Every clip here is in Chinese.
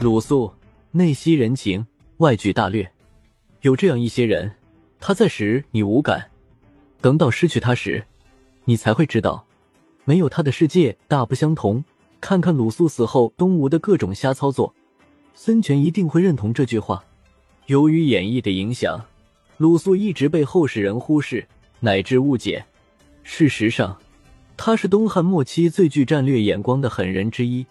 鲁肃内惜人情，外惧大略。有这样一些人，他在时你无感，等到失去他时，你才会知道没有他的世界大不相同。看看鲁肃死后东吴的各种瞎操作，孙权一定会认同这句话。由于演义的影响，鲁肃一直被后世人忽视乃至误解。事实上，他是东汉末期最具战略眼光的狠人之一，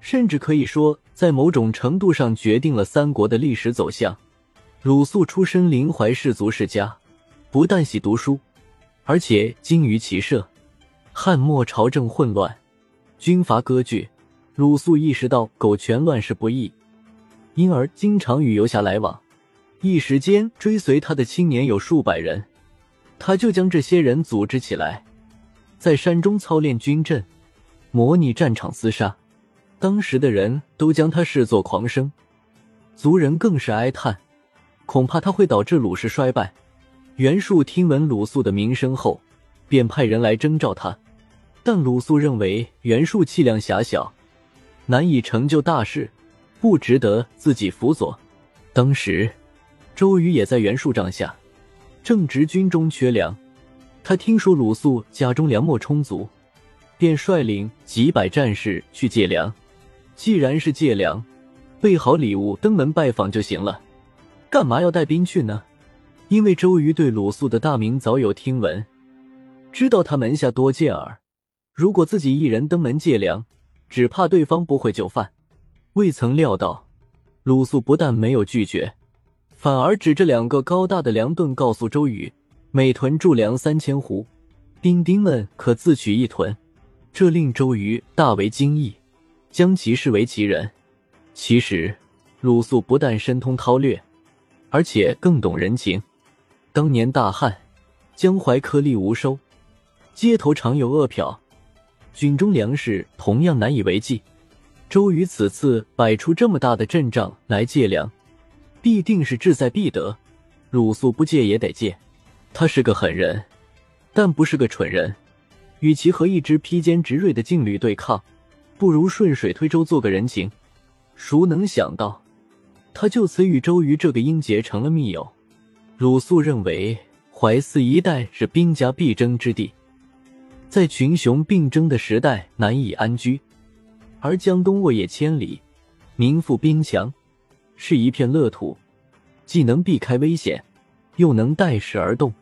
甚至可以说在某种程度上决定了三国的历史走向。鲁肃出身临淮士族世家，不但喜读书，而且精于骑射。汉末朝政混乱，军阀割据，鲁肃意识到苟全乱世不易，因而经常与游侠来往。一时间追随他的青年有数百人，他就将这些人组织起来，在山中操练军阵，模拟战场厮杀。当时的人都将他视作狂生，族人更是哀叹，恐怕他会导致鲁氏衰败。袁术听闻鲁肃的名声后，便派人来征召他，但鲁肃认为袁术气量狭小，难以成就大事，不值得自己辅佐。当时周瑜也在袁术帐下，正值军中缺粮，他听说鲁肃家中粮秣充足，便率领几百战士去借粮。既然是借粮，备好礼物登门拜访就行了，干嘛要带兵去呢？因为周瑜对鲁肃的大名早有听闻，知道他门下多借耳，如果自己一人登门借粮，只怕对方不会就范。未曾料到，鲁肃不但没有拒绝，反而指着两个高大的粮盾告诉周瑜，每屯驻粮3000斛，兵丁们可自取一屯。这令周瑜大为惊异，将其视为其人。其实鲁肃不但深通韬略，而且更懂人情。当年大旱，江淮颗粒无收，街头常有饿殍，军中粮食同样难以为继。周瑜此次摆出这么大的阵仗来借粮，必定是志在必得，鲁肃不借也得借。他是个狠人，但不是个蠢人，与其和一支披坚执锐的劲旅对抗，不如顺水推舟做个人情。孰能想到，他就此与周瑜这个英杰成了密友。鲁肃认为淮泗一带是兵家必争之地，在群雄并争的时代难以安居，而江东沃野千里，民富兵强，是一片乐土，既能避开危险，又能待时而动。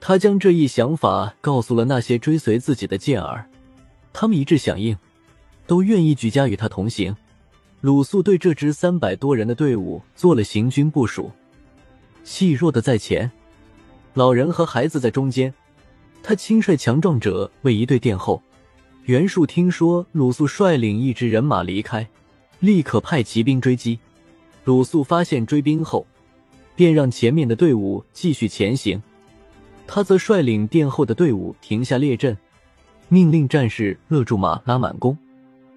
他将这一想法告诉了那些追随自己的健儿，他们一致响应，都愿意举家与他同行。鲁肃对这支300多人的队伍做了行军部署，细弱的在前，老人和孩子在中间，他轻率强壮者为一队殿后。袁术听说鲁肃率领一支人马离开，立刻派骑兵追击。鲁肃发现追兵后，便让前面的队伍继续前行，他则率领殿后的队伍停下列阵，命令战士勒住马拉满弓，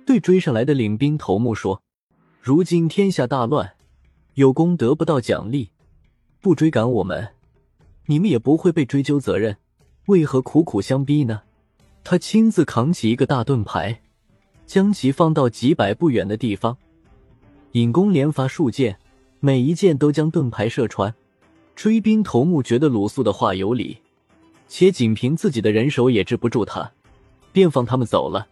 对追上来的领兵头目说：如今天下大乱，有功得不到奖励，不追赶我们，你们也不会被追究责任，为何苦苦相逼呢？他亲自扛起一个大盾牌，将其放到几百步远的地方，引弓连发数箭，每一箭都将盾牌射穿。追兵头目觉得鲁肃的话有理，且仅凭自己的人手也治不住他，便放他们走了。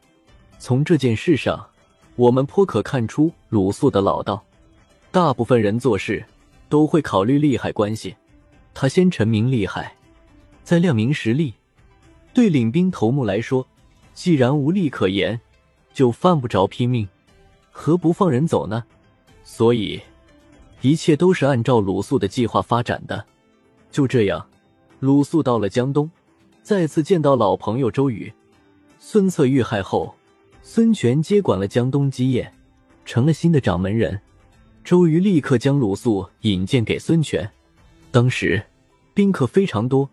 从这件事上，我们颇可看出鲁肃的老道。大部分人做事都会考虑利害关系，他先陈明利害，再亮明实力。对领兵头目来说，既然无利可言，就犯不着拼命，何不放人走呢？所以一切都是按照鲁肃的计划发展的。就这样，鲁肃到了江东，再次见到老朋友周瑜。孙策遇害后，孙权接管了江东基业，成了新的掌门人。周瑜立刻将鲁肃引荐给孙权。当时宾客非常多，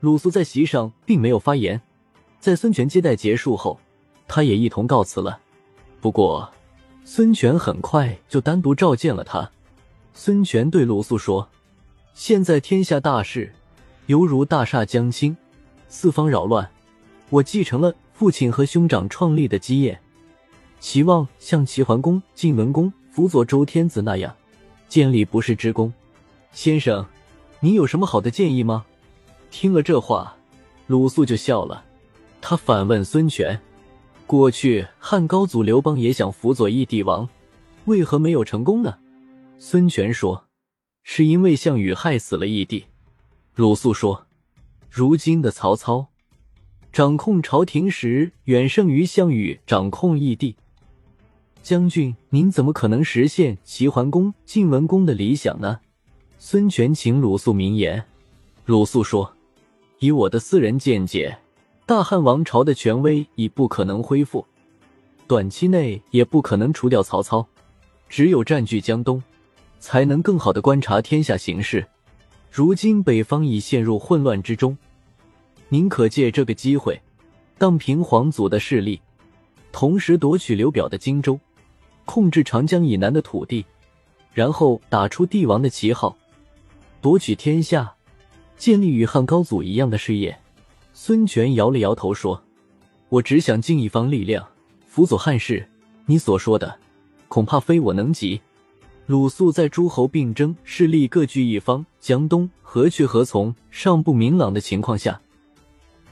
鲁肃在席上并没有发言，在孙权接待结束后，他也一同告辞了。不过孙权很快就单独召见了他。孙权对鲁肃说：现在天下大势犹如大厦将倾，四方扰乱，我继承了父亲和兄长创立的基业，期望像齐桓公、晋文公辅佐周天子那样，建立不世之功。先生，您有什么好的建议吗？听了这话，鲁肃就笑了。他反问孙权：过去汉高祖刘邦也想辅佐义帝王，为何没有成功呢？孙权说：是因为项羽害死了义帝。鲁肃说：如今的曹操掌控朝廷时，远胜于项羽掌控义帝。将军，您怎么可能实现齐桓公、晋文公的理想呢？孙权请鲁肃明言。鲁肃说：以我的私人见解，大汉王朝的权威已不可能恢复，短期内也不可能除掉曹操，只有占据江东，才能更好地观察天下形势。如今北方已陷入混乱之中，您可借这个机会荡平皇族的势力，同时夺取刘表的荆州，控制长江以南的土地，然后打出帝王的旗号，夺取天下，建立与汉高祖一样的事业。孙权摇了摇头说：我只想尽一方力量辅佐汉室，你所说的恐怕非我能及。鲁肃在诸侯并争、势力各据一方、江东何去何从尚不明朗的情况下，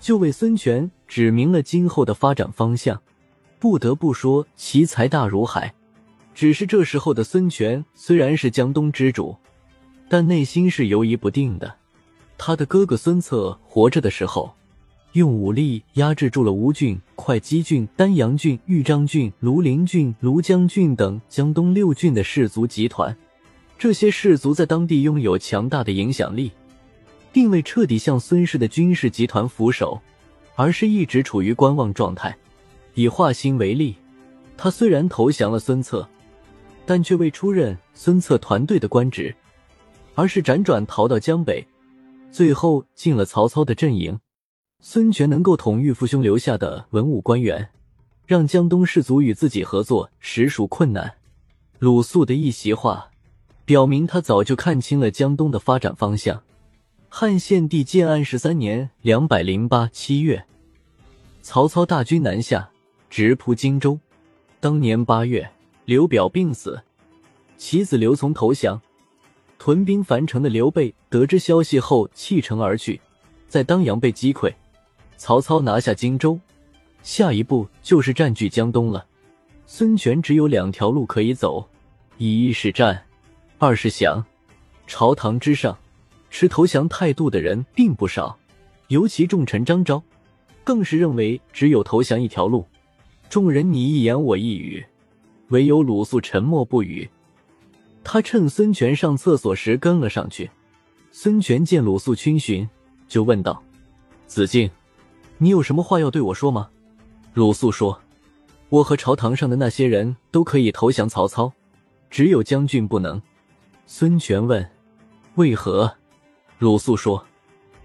就为孙权指明了今后的发展方向，不得不说其才大如海。只是这时候的孙权虽然是江东之主，但内心是犹疑不定的。他的哥哥孙策活着的时候，用武力压制住了吴郡、会稽郡、丹阳郡、豫章郡、庐陵郡、庐江郡等江东六郡的氏族集团。这些氏族在当地拥有强大的影响力，并未彻底向孙氏的军事集团俯首，而是一直处于观望状态。以华歆为例，他虽然投降了孙策，但却未出任孙策团队的官职，而是辗转逃到江北，最后进了曹操的阵营。孙权能够统御父兄留下的文武官员，让江东士族与自己合作实属困难。鲁肃的一席话表明他早就看清了江东的发展方向。汉献帝建安13年208年7月，曹操大军南下，直扑荆州。当年8月，刘表病死，其子刘琮投降。屯兵樊城的刘备得知消息后弃城而去，在当阳被击溃。曹操拿下荆州，下一步就是占据江东了。孙权只有两条路可以走：一是战，二是降。朝堂之上，持投降态度的人并不少，尤其重臣张昭更是认为只有投降一条路。众人你一言我一语，唯有鲁肃沉默不语。他趁孙权上厕所时跟了上去。孙权见鲁肃逡巡，就问道：子敬，你有什么话要对我说吗？鲁肃说：我和朝堂上的那些人都可以投降曹操，只有将军不能。孙权问：为何？鲁肃说：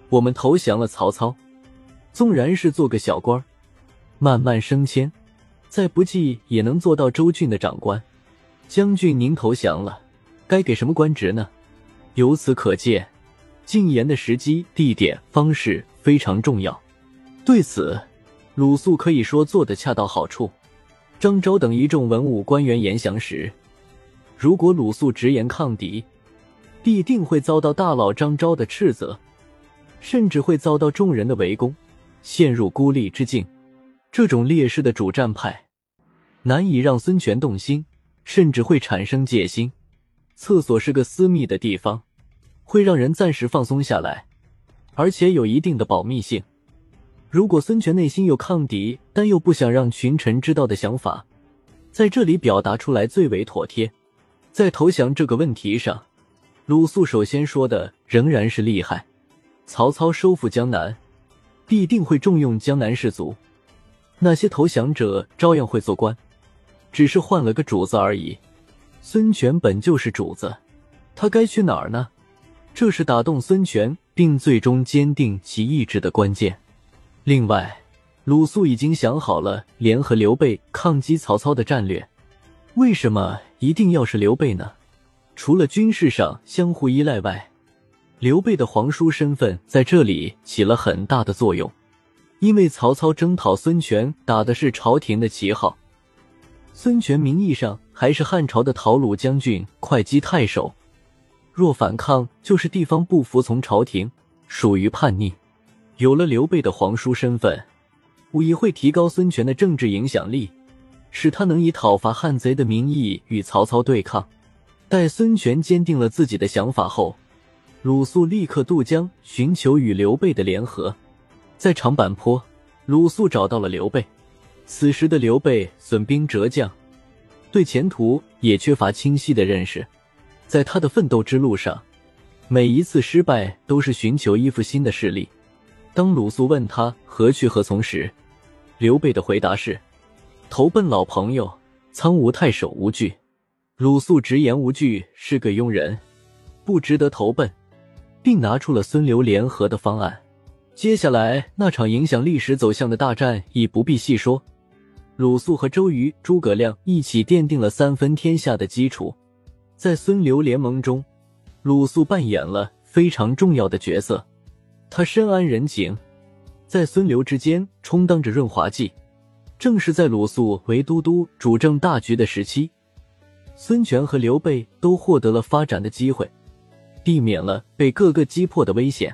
我们投降了曹操，纵然是做个小官，慢慢升迁，再不济也能做到州郡的长官。将军您投降了，该给什么官职呢？由此可见，进言的时机、地点、方式非常重要。对此，鲁肃可以说做得恰到好处。张昭等一众文武官员言降时，如果鲁肃直言抗敌，必定会遭到大佬张昭的斥责，甚至会遭到众人的围攻，陷入孤立之境。这种劣势的主战派难以让孙权动心，甚至会产生戒心。厕所是个私密的地方，会让人暂时放松下来，而且有一定的保密性。如果孙权内心有抗敌但又不想让群臣知道的想法，在这里表达出来最为妥帖。在投降这个问题上，鲁肃首先说的仍然是厉害。曹操收复江南，必定会重用江南士族，那些投降者照样会做官，只是换了个主子而已。孙权本就是主子，他该去哪儿呢？这是打动孙权并最终坚定其意志的关键。另外，鲁肃已经想好了联合刘备抗击曹操的战略。为什么一定要是刘备呢？除了军事上相互依赖外，刘备的皇叔身份在这里起了很大的作用。因为曹操征讨孙权打的是朝廷的旗号，孙权名义上还是汉朝的陶鲁将军、会稽太守。若反抗，就是地方不服从朝廷，属于叛逆。有了刘备的皇叔身份，无疑会提高孙权的政治影响力，使他能以讨伐汉贼的名义与曹操对抗。待孙权坚定了自己的想法后，鲁肃立刻渡江，寻求与刘备的联合。在长坂坡，鲁肃找到了刘备。此时的刘备损兵折将，对前途也缺乏清晰的认识。在他的奋斗之路上，每一次失败都是寻求依附新的势力。当鲁肃问他何去何从时，刘备的回答是：投奔老朋友苍梧太守吴惧。鲁肃直言吴惧是个庸人，不值得投奔，并拿出了孙刘联合的方案。接下来那场影响历史走向的大战已不必细说，鲁肃和周瑜、诸葛亮一起奠定了三分天下的基础。在孙刘联盟中，鲁肃扮演了非常重要的角色，他深谙人情，在孙刘之间充当着润滑剂。正是在鲁肃为都督主政大局的时期，孙权和刘备都获得了发展的机会，避免了被各个击破的危险。